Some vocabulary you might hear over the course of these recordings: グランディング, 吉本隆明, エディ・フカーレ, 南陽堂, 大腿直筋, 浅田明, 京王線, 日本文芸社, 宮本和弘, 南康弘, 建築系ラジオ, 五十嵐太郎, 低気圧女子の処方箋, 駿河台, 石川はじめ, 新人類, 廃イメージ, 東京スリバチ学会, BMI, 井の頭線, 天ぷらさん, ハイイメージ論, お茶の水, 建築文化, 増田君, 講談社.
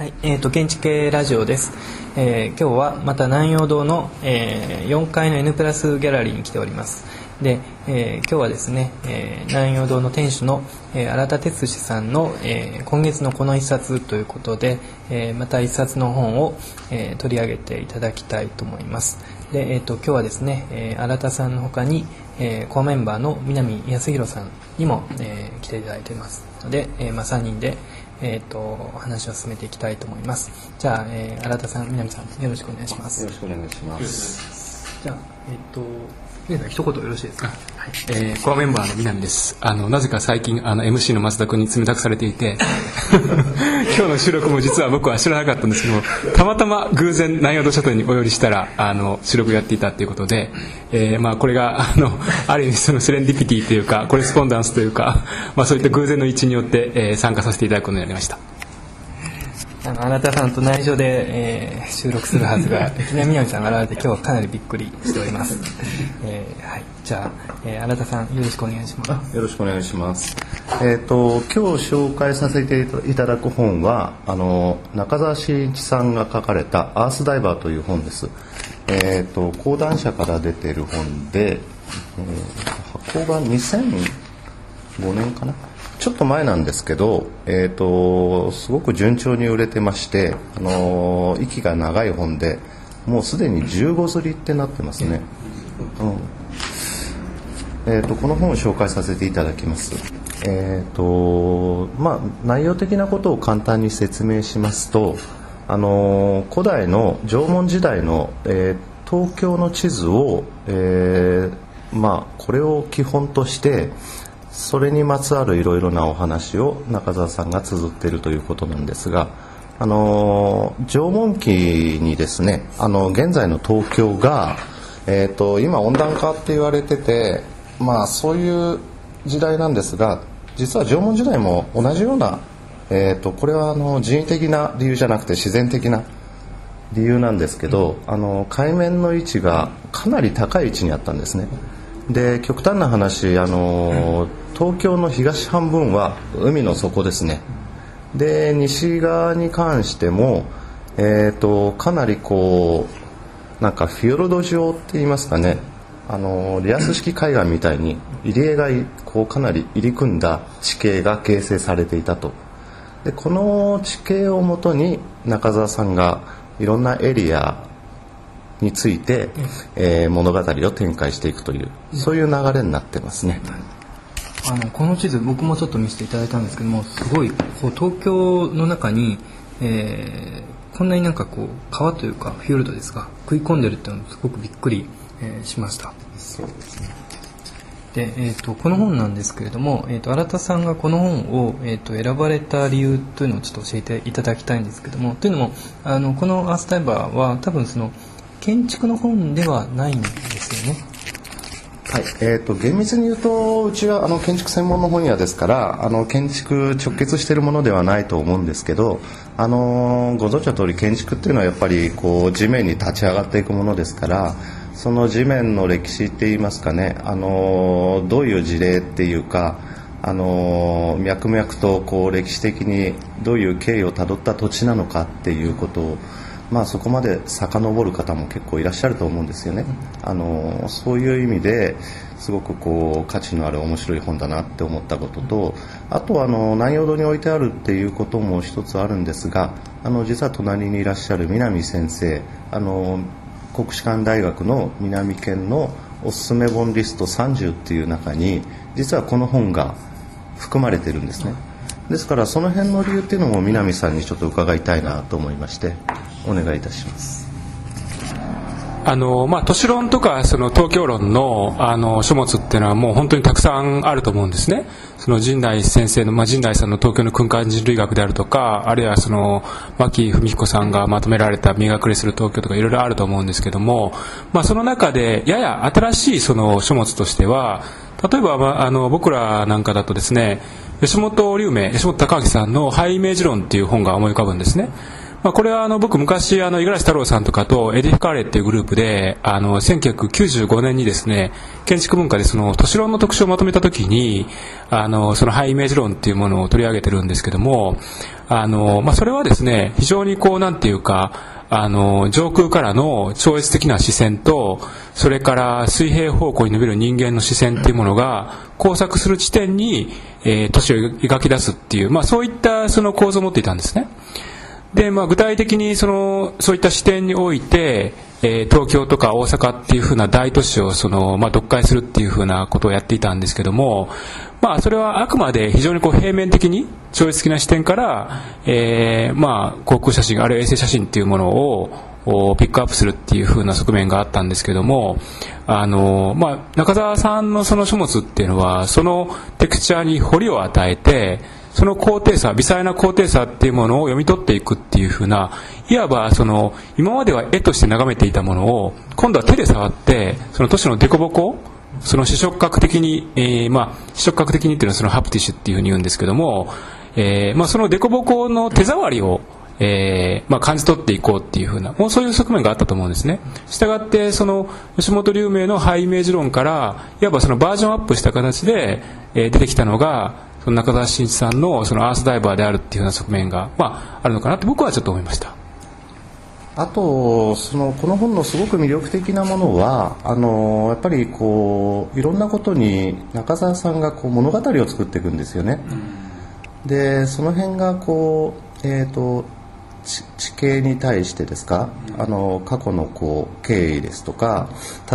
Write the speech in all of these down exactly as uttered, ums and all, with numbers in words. はい、えーと、建築系ラジオです、えー、今日はまた南陽堂の、えー、よんかいの N プラスギャラリーに来ております。で、えー、今日はですね、えー、南陽堂の店主の、えー、荒田哲司さんの、えー、今月のこの一冊ということで、えー、また一冊の本を、えー、取り上げていただきたいと思います。で、えーと、今日はですね、えー、荒田さんの他に、えー、コアメンバーの南康弘さんにも、えー、来ていただいていますので、えーまあ、さんにんで、えー、と話を進めていきたいと思います。じゃあ、えー、荒田さん、南さん、よろしくお願いします。よろしくお願いします。じゃあ、えー、と一言よろしいですか。はい、えー、コアメンバーの南です。あのなぜか最近あの エムシー の増田君に冷たくされていて今日の収録も実は僕は知らなかったんですけども、たまたま偶然南陽堂書店にお寄りしたらあの収録をやっていたということで、えーまあ、これが あ, のある意味そのセレンディピティというかコレスポンダンスというか、まあ、そういった偶然の一致によって、えー、参加させていただくことになりました。あの、あなたさんと内緒で、えー、収録するはずが、いきなり南さんが現れて、今日はかなりびっくりしております。えー、はい。じゃあ、えー、あなたさん、よろしくお願いします。よろしくお願いします。えっと、今日紹介させていただく本は、あの、中澤慎一さんが書かれた、アースダイバーという本です。えっと、講談社から出ている本で、発行がにせんごねんかな。ちょっと前なんですけど、えーと、すごく順調に売れてまして、あのー、息が長い本でもうすでにじゅうごずりってなってますね、うんえーと、この本を紹介させていただきます。えーとまあ、内容的なことを簡単に説明しますと、あのー、古代の縄文時代の、えー、東京の地図を、えーまあ、これを基本としてそれにまつわるいろいろなお話を中澤さんが綴っているということなんですが、あの縄文期にですね、あの現在の東京が、えー、と今温暖化って言われてて、まあ、そういう時代なんですが、実は縄文時代も同じような、えー、とこれはあの人為的な理由じゃなくて自然的な理由なんですけど、あの海面の位置がかなり高い位置にあったんですね。で、極端な話、あの東京の東半分は海の底ですね。で、西側に関しても、えー、とかなりこうなんかフィヨルド状って言いますかね、あのリアス式海岸みたいに入り江がこうかなり入り組んだ地形が形成されていたと。で、この地形をもとに中澤さんがいろんなエリアについて、えー、物語を展開していくという、そういう流れになってますね。あのこの地図僕もちょっと見せていただいたんですけども、すごいこう東京の中に、えー、こんなになんかこう川というかフィヨルドですか食い込んでるっていうのもすごくびっくり、えー、しました。そうですね。で、えー、とこの本なんですけれども、えー、と荒田さんがこの本を、えー、と選ばれた理由というのをちょっと教えていただきたいんですけども、というのもあのこのアースダイバーは多分その建築の本ではないんですよね。はい、えーと、厳密に言うとうちはあの建築専門の本屋ですから、あの建築直結しているものではないと思うんですけど、あのー、ご存知の通り建築っていうのはやっぱりこう地面に立ち上がっていくものですから、その地面の歴史っていいますかね、あのー、どういう事例っていうか、あのー、脈々とこう歴史的にどういう経緯をたどった土地なのかっていうことを、まあ、そこまで遡る方も結構いらっしゃると思うんですよね。あのそういう意味ですごくこう価値のある面白い本だなって思ったことと、あとはあの南陽堂に置いてあるっていうことも一つあるんですが、あの実は隣にいらっしゃる南先生、あの国士舘大学の南研のおすすめ本リストさんじゅうっていう中に実はこの本が含まれてるんですね。ですからその辺の理由っていうのも南さんにちょっと伺いたいなと思いまして、お願いいたします。あの、まあ、都市論とかその東京論 の, あの書物っていうのはもう本当にたくさんあると思うんですね。その神代先生の、まあ、神代さんの東京の空間人類学であるとか、あるいはその牧文彦さんがまとめられた見隠れする東京とかいろいろあると思うんですけども、まあ、その中でやや新しいその書物としては、例えば、まあ、あの僕らなんかだとですね、吉本龍明、吉本隆明さんの廃イメージ論っていう本が思い浮かぶんですね。まあ、これはあの僕昔あの五十嵐太郎さんとかとエディ・フカーレっていうグループであのせんきゅうひゃくきゅうじゅうごねんにですね、建築文化でその都市論の特集をまとめた時にあのそのハイイメージ論っていうものを取り上げてるんですけども、あの、まあ、それはですね、非常にこうなんていうか、あの上空からの超越的な視線と、それから水平方向に伸びる人間の視線というものが交錯する地点に、えー、都市を描き出すっていう、まあ、そういったその構造を持っていたんですね。で、まあ、具体的にそのそういった視点において、えー、東京とか大阪っていう風な大都市をその、まあ、読解するっていう風なことをやっていたんですけども、まあ、それはあくまで非常にこう平面的に超越的な視点から、えーまあ、航空写真あるいは衛星写真っていうものをピックアップするっていう風な側面があったんですけども、あの、まあ、中澤さんのその書物っていうのはそのテクチャに彫りを与えて、その高低差、微細な高低差っていうものを読み取っていくっていう風な、いわばその今までは絵として眺めていたものを今度は手で触って、その都市の凸凹、その視触覚的に、えー、まあ視触覚的にっていうのはそのハプティシュっていう風に言うんですけども、えー、まあその凸凹の手触りをえーまあ、感じ取っていこうっていう風な、もうそういう側面があったと思うんですね。したがってその吉本龍明のハイイメージ論から、いわばそのバージョンアップした形で、えー、出てきたのがその中澤慎一さんのそのアースダイバーであるっていうような側面が、まあ、あるのかなって僕はちょっと思いました。あとそのこの本のすごく魅力的なものは、あのやっぱりこういろんなことに中澤さんがこう物語を作っていくんですよね、うん、でその辺がこう、えーと地形に対してですか、あの過去のこう経緯ですとか、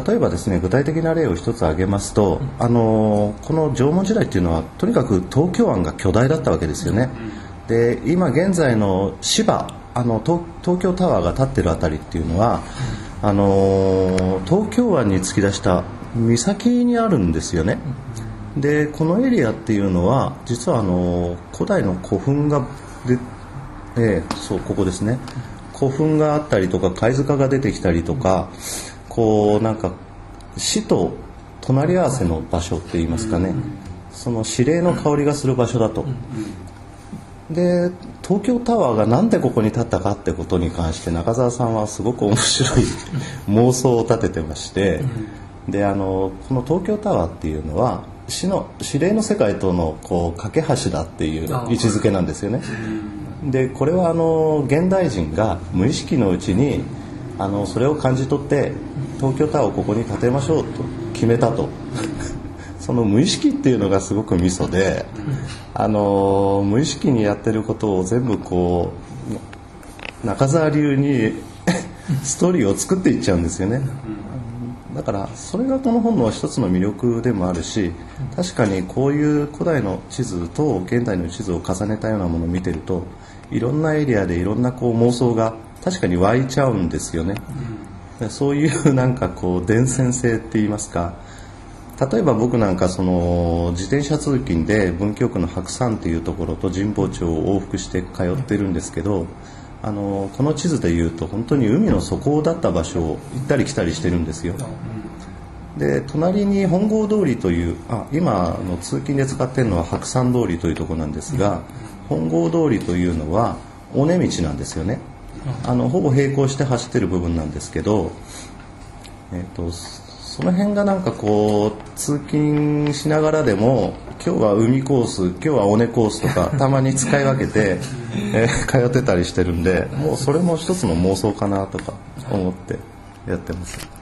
例えばですね、具体的な例を一つ挙げますと、あのこの縄文時代っていうのはとにかく東京湾が巨大だったわけですよね。で今現在の芝、あの 東, 東京タワーが立ってるあたりっていうのは、あの東京湾に突き出した岬にあるんですよね。でこのエリアっていうのは実はあの古代の古墳がでえー、そうここですね、古墳があったりとか貝塚が出てきたりとか、こうなんか死と隣り合わせの場所っていいますかね、その司令の香りがする場所だと。で東京タワーがなんでここに立ったかってことに関して中澤さんはすごく面白い妄想を立ててまして、であのこの東京タワーっていうのは死の司令の世界とのこう架け橋だっていう位置づけなんですよね。でこれはあの現代人が無意識のうちにあのそれを感じ取って東京タワーをここに建てましょうと決めたとその無意識っていうのがすごくミソで、あの無意識にやってることを全部こう中澤流にストーリーを作っていっちゃうんですよね。だからそれがこの本の一つの魅力でもあるし、確かにこういう古代の地図と現代の地図を重ねたようなものを見てると、いろんなエリアでいろんなこう妄想が確かに湧いちゃうんですよね、うん、そういうなんかこう伝染性って言いますか、例えば僕なんかその自転車通勤で文京区の白山っていうところと神保町を往復して通ってるんですけど、あのこの地図でいうと本当に海の底だった場所を行ったり来たりしてるんですよ。で隣に本郷通りという、あ今の通勤で使ってるのは白山通りというところなんですが、本郷通りというのは尾根道なんですよね。あのほぼ並行して走ってる部分なんですけど、えーと、その辺がなんかこう通勤しながらでも、今日は海コース、今日は尾根コースとかたまに使い分けて、えー、通ってたりしてるんで、もうそれも一つの妄想かなとか思ってやってます。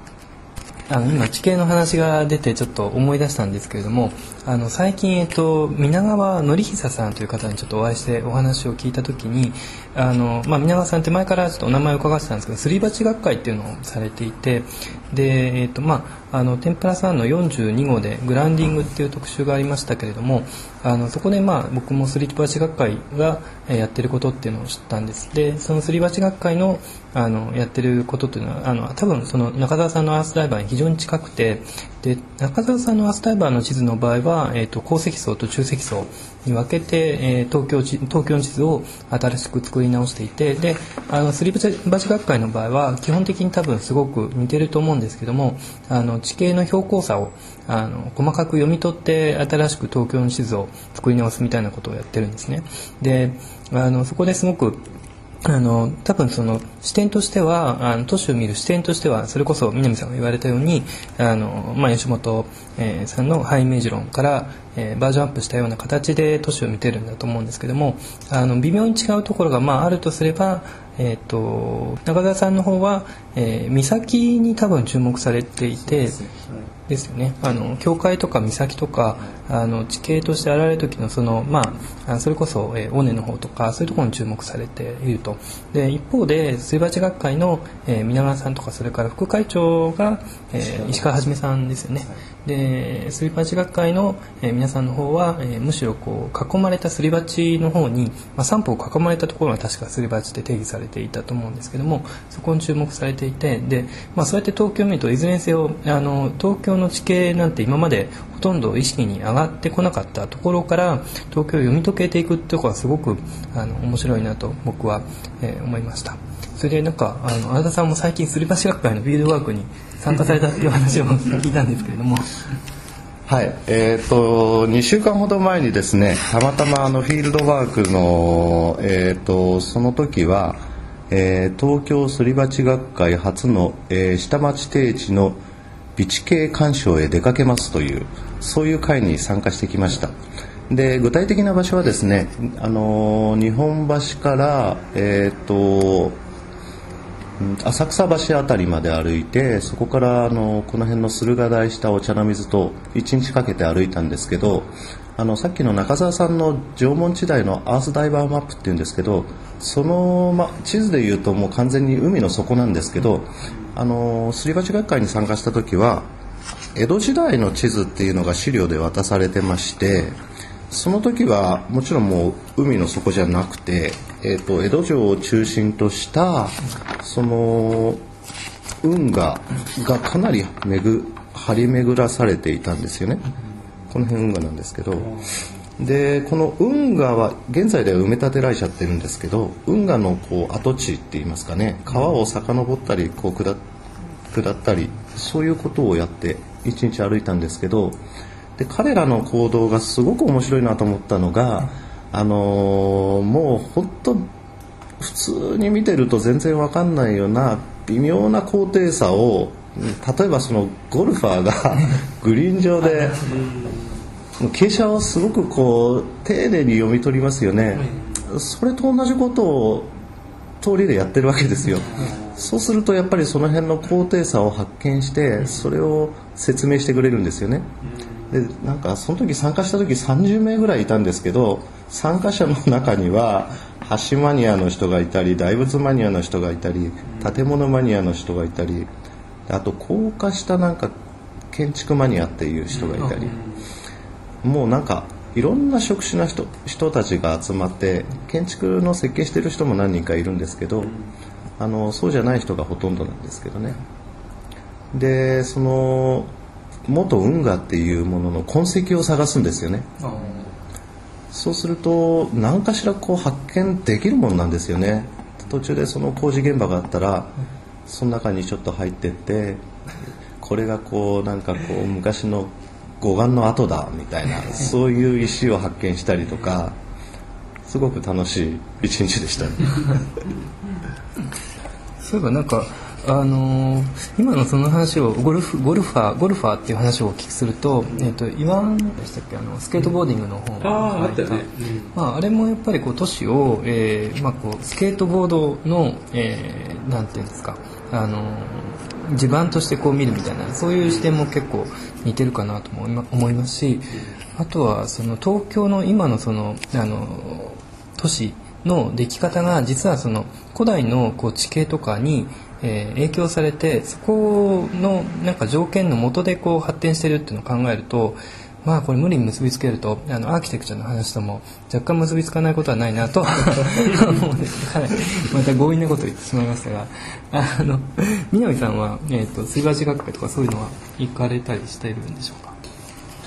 あの今地形の話が出てちょっと思い出したんですけれども、あの最近、えっと、皆川典久さんという方にちょっとお会いしてお話を聞いた時に、あの、まあ、皆川さんって前からちょっとお名前を伺ってたんですけど、すり鉢学会っていうのをされていて、で、えっとまあ、あの天ぷらさんのよんじゅうにごうでグランディングっていう特集がありましたけれども、あのそこでまあ僕もすり鉢学会がやってることっていうのを知ったんです。でそのすり鉢学会 の, あのやってることっていうのは、あの多分その中澤さんのアースダイバーに非常に近くて、で中澤さんのアースダイバーの地図の場合は、えー、と鉱石層と中石層に分けて、えー、東, 京東京の地図を新しく作り直していて、であのすり鉢学会の場合は基本的に多分すごく似てると思うんですけども、あの地形の標高差をあの細かく読み取って新しく東京の地図を作り直すみたいなことをやってるんですね。であのそこですごくあの多分その視点としてはあの都市を見る視点としてはそれこそ南さんが言われたようにあの、まあ、吉本、えー、さんのハイイメージ論から、えー、バージョンアップしたような形で都市を見てるんだと思うんですけどもあの微妙に違うところが、まあ、あるとすれば、えー、と中澤さんの方は、えー、岬に多分注目されていてですよね、あの教会とか岬とかあの地形として現れる時のその、まあ、それこそ、えー、尾根の方とかそういうところに注目されていると。で一方で水鉢学会の、えー、皆川さんとかそれから副会長が、えー、石川はじめさんですよね。でスリバチ学会の、えー、皆さんの方は、えー、むしろこう囲まれたスリバチの方に、まあ、三方囲まれたところが確かスリバチで定義されていたと思うんですけどもそこに注目されていてで、まあ、そうやって東京を見るといずれにせよあの東京の地形なんて今までほとんど意識に上がってこなかったところから東京を読み解けていくっていうのはすごくあの面白いなと僕は、えー、思いました。それでなんかあの荒田さんも最近すり鉢学会のフィールドワークに参加されたという話を聞いたんですけれどもはい、えー、とにしゅうかんほど前にですねたまたまあのフィールドワークの、えー、とその時は、えー、東京すり鉢学会初の、えー、下町定地の美地形鑑賞へ出かけますというそういう会に参加してきました。で具体的な場所はですねあの日本橋から、えー、と浅草橋あたりまで歩いてそこからあのこの辺の駿河台したお茶の水といちにちかけて歩いたんですけどあのさっきの中澤さんの縄文時代のアースダイバーマップっていうんですけどその、ま、地図でいうともう完全に海の底なんですけどあのすり鉢学会に参加した時は江戸時代の地図っていうのが資料で渡されてましてその時はもちろんもう海の底じゃなくて、えー、と江戸城を中心としたその運河がかなりめぐ張り巡らされていたんですよね。この辺運河なんですけどでこの運河は現在では埋め立てられちゃってるんですけど運河のこう跡地っていいますかね川を遡ったりこう 下, 下ったりそういうことをやって一日歩いたんですけどで彼らの行動がすごく面白いなと思ったのが、あのー、もう本当普通に見てると全然わかんないような微妙な高低差を例えばそのゴルファーがグリーン上で傾斜をすごくこう丁寧に読み取りますよね。それと同じことを通りでやってるわけですよ。そうするとやっぱりその辺の高低差を発見してそれを説明してくれるんですよね。でなんかその時参加した時さんじゅうめいぐらいいたんですけど参加者の中には橋マニアの人がいたり大仏マニアの人がいたり建物マニアの人がいたりあと高架下なんか建築マニアっていう人がいたりもうなんかいろんな職種の 人, 人たちが集まって建築の設計してる人も何人かいるんですけどあのそうじゃない人がほとんどなんですけどね。でその元運河っていうものの痕跡を探すんですよね。そうすると何かしらこう発見できるものなんですよね。途中でその工事現場があったらその中にちょっと入ってってこれがこうなんかこう昔の護岸の跡だみたいなそういう石を発見したりとかすごく楽しい一日でしたね。そういえばなんかあのー、今のその話をゴルフ、ゴルファー、ゴルファーっていう話をお聞きすると、うん、えっと、イワンでしたっけ、あのスケートボーディングの方が入った、うん、あー、あったね、うん、まあ、あれもやっぱりこう都市を、えーまあ、こうスケートボードの、えー、なんていうんですか、あのー、地盤としてこう見るみたいなそういう視点も結構似てるかなとも思いますし、あとはその東京の今のその、あのー、都市の出来方が実はその古代のこう地形とかにえー、影響されてそこのなんか条件の下でこう発展してるっていうのを考えると、まあこれ無理に結びつけるとあのアーキテクチャの話とも若干結びつかないことはないなと思うんですが、はい、また強引なことを言ってしまいましたが、あの南さんは、えー、とすり鉢学会とかそういうのは行かれたりしているんでしょうか。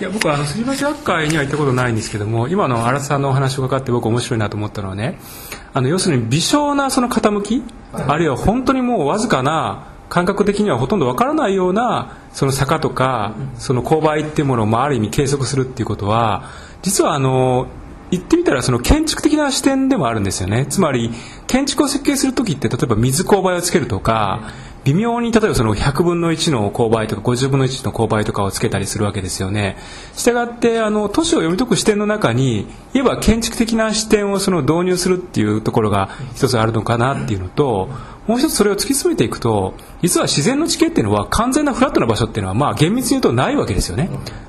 いや僕はあのすり鉢学会には行ったことないんですけども、今の荒田さんのお話を伺って僕面白いなと思ったのはね、あの要するに微小なその傾き、あるいは本当にもうわずかな感覚的にはほとんどわからないようなその坂とかその勾配っていうものをある意味計測するっていうことは、実はあの言ってみたらその建築的な視点でもあるんですよね。つまり建築を設計するときって、例えば水勾配をつけるとか、微妙に例えばそのひゃくぶんのいちの勾配とかごじゅうぶんのいちの勾配とかをつけたりするわけですよね。したがってあの都市を読み解く視点の中に、いわば建築的な視点をその導入するっていうところが一つあるのかなっていうのと、もう一つそれを突き詰めていくと、実は自然の地形っていうのは完全なフラットな場所っていうのは、まあ厳密に言うとないわけですよね。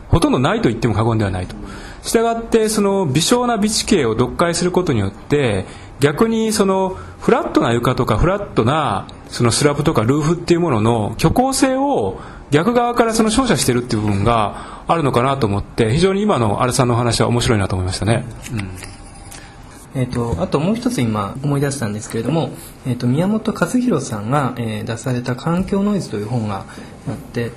ほとんどないと言っても過言ではないと。したがってその微小な美地形を読解することによって、逆にそのフラットな床とかフラットなそのスラブとかルーフっていうものの虚構性を逆側からその照射してるっていう部分があるのかなと思って、非常に今のアルさんの話は面白いなと思いましたね、うん、えーと、あともう一つ今思い出したんですけれども、えーと、宮本和弘さんが、えー、出された環境ノイズという本があって、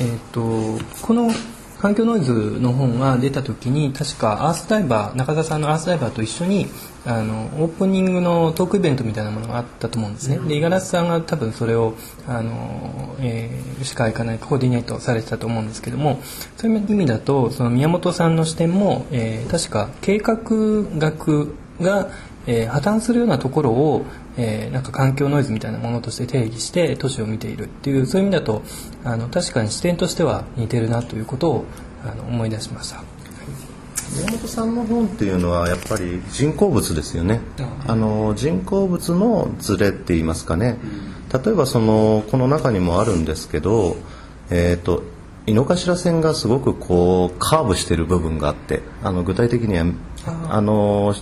えーと、この環境ノイズの本が出た時に、確かアースダイバー中澤さんのアースダイバーと一緒にあのオープニングのトークイベントみたいなものがあったと思うんですね。で五十嵐さんが多分それをあの、えー、司会かないかコーディネートされてたと思うんですけども、そういう意味だとその宮本さんの視点も、えー、確か計画学が、えー、破綻するようなところを、えー、なんか環境ノイズみたいなものとして定義して都市を見ているっていう、そういう意味だとあの確かに視点としては似てるなということをあの思い出しました。宮本さんの本っていうのはやっぱり人工物ですよね。あの人工物のズレって言いますかね。例えばそのこの中にもあるんですけど、えーと井の頭線がすごくこうカーブしている部分があって、あの具体的にはあの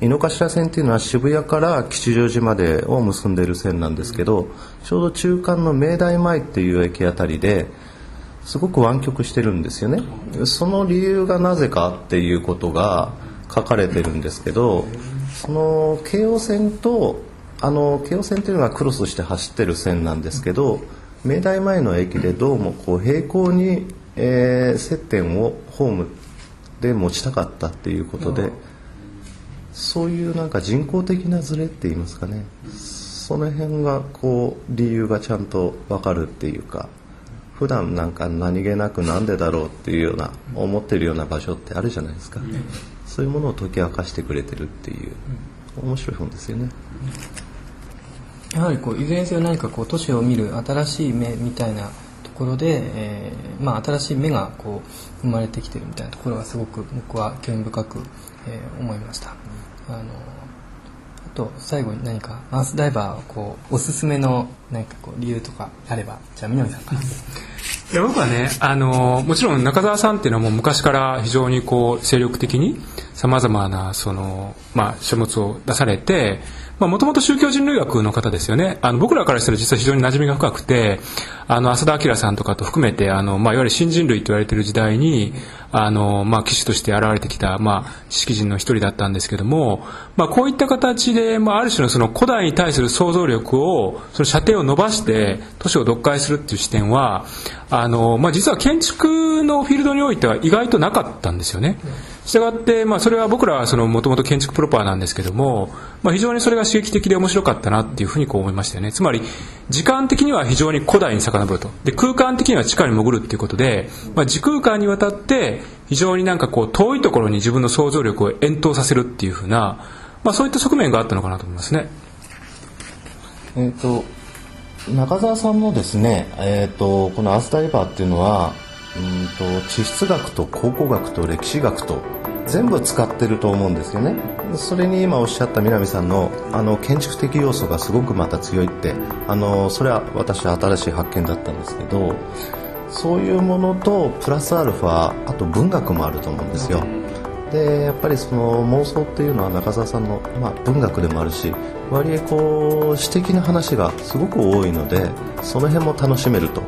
井の頭線っていうのは渋谷から吉祥寺までを結んでいる線なんですけど、ちょうど中間の明大前っていう駅あたりですごく湾曲してるんですよね。その理由がなぜかっていうことが書かれてるんですけど、その京王線とあの京王線というのがクロスして走ってる線なんですけど、明大前の駅でどうもこう平行に、えー、接点をホームで持ちたかったっていうことで、そういうなんか人工的なズレって言いますかね、その辺がこう理由がちゃんと分かるっていうか、普段なんか何気なくなんでだろうっていうような思ってるような場所ってあるじゃないですか、うん、そういうものを解き明かしてくれてるっていう面白い本ですよね。やはりこういずれにせよ何かこう都市を見る新しい目みたいなところで、えーまあ、新しい目がこう生まれてきてるみたいなところがすごく僕は興味深く、えー、思いました、うん、あのあと最後に何かアースダイバーをこうおすすめの何かこう理由とかあれば、じゃあ南さんから。いや僕はね、あのもちろん中澤さんっていうのはもう昔から非常にこう精力的にさまざまなその、まあ、書物を出されて、もともと宗教人類学の方ですよね。あの僕らからしたら実は非常に馴染みが深くて、あの浅田明さんとかと含めてあの、まあ、いわゆる新人類と言われている時代にあの、まあ、騎士として現れてきた、まあ、知識人の一人だったんですけども、まあ、こういった形で、まあ、ある種のその古代に対する想像力をその射程を伸ばして都市を読解するっていう視点はあの、まあ、実は建築のフィールドにおいては意外となかったんですよね。したがって、まあ、それは僕らはもともと建築プロパーなんですけども、まあ、非常にそれが刺激的で面白かったなっていうふうにこう思いましたよね。つまり時間的には非常に古代に遡ると、で空間的には地下に潜るということで、まあ、時空間にわたって非常になんかこう遠いところに自分の想像力を遠投させるっていうふうな、まあ、そういった側面があったのかなと思いますね。えーと中澤さんのですね、えーと、このアースダイバーっていうのはうんと地質学と考古学と歴史学と全部使ってると思うんですよね。それに今おっしゃった南さんのあの建築的要素がすごくまた強いって、あのそれは私は新しい発見だったんですけど、そういうものとプラスアルファあと文学もあると思うんですよ。でやっぱりその妄想っていうのは中澤さんの、まあ、文学でもあるし、割合こう詩的な話がすごく多いので、その辺も楽しめると、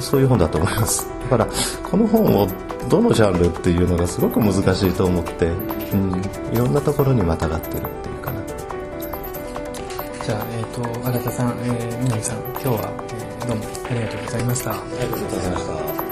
そういう本だと思います。だからこの本をどのジャンルっていうのがすごく難しいと思って、うん、いろんなところにまたがってるっていうかな。じゃあ、えーと、新田さん、えー、南さん今日は、えー、どうもありがとうございました。ありがとうございました。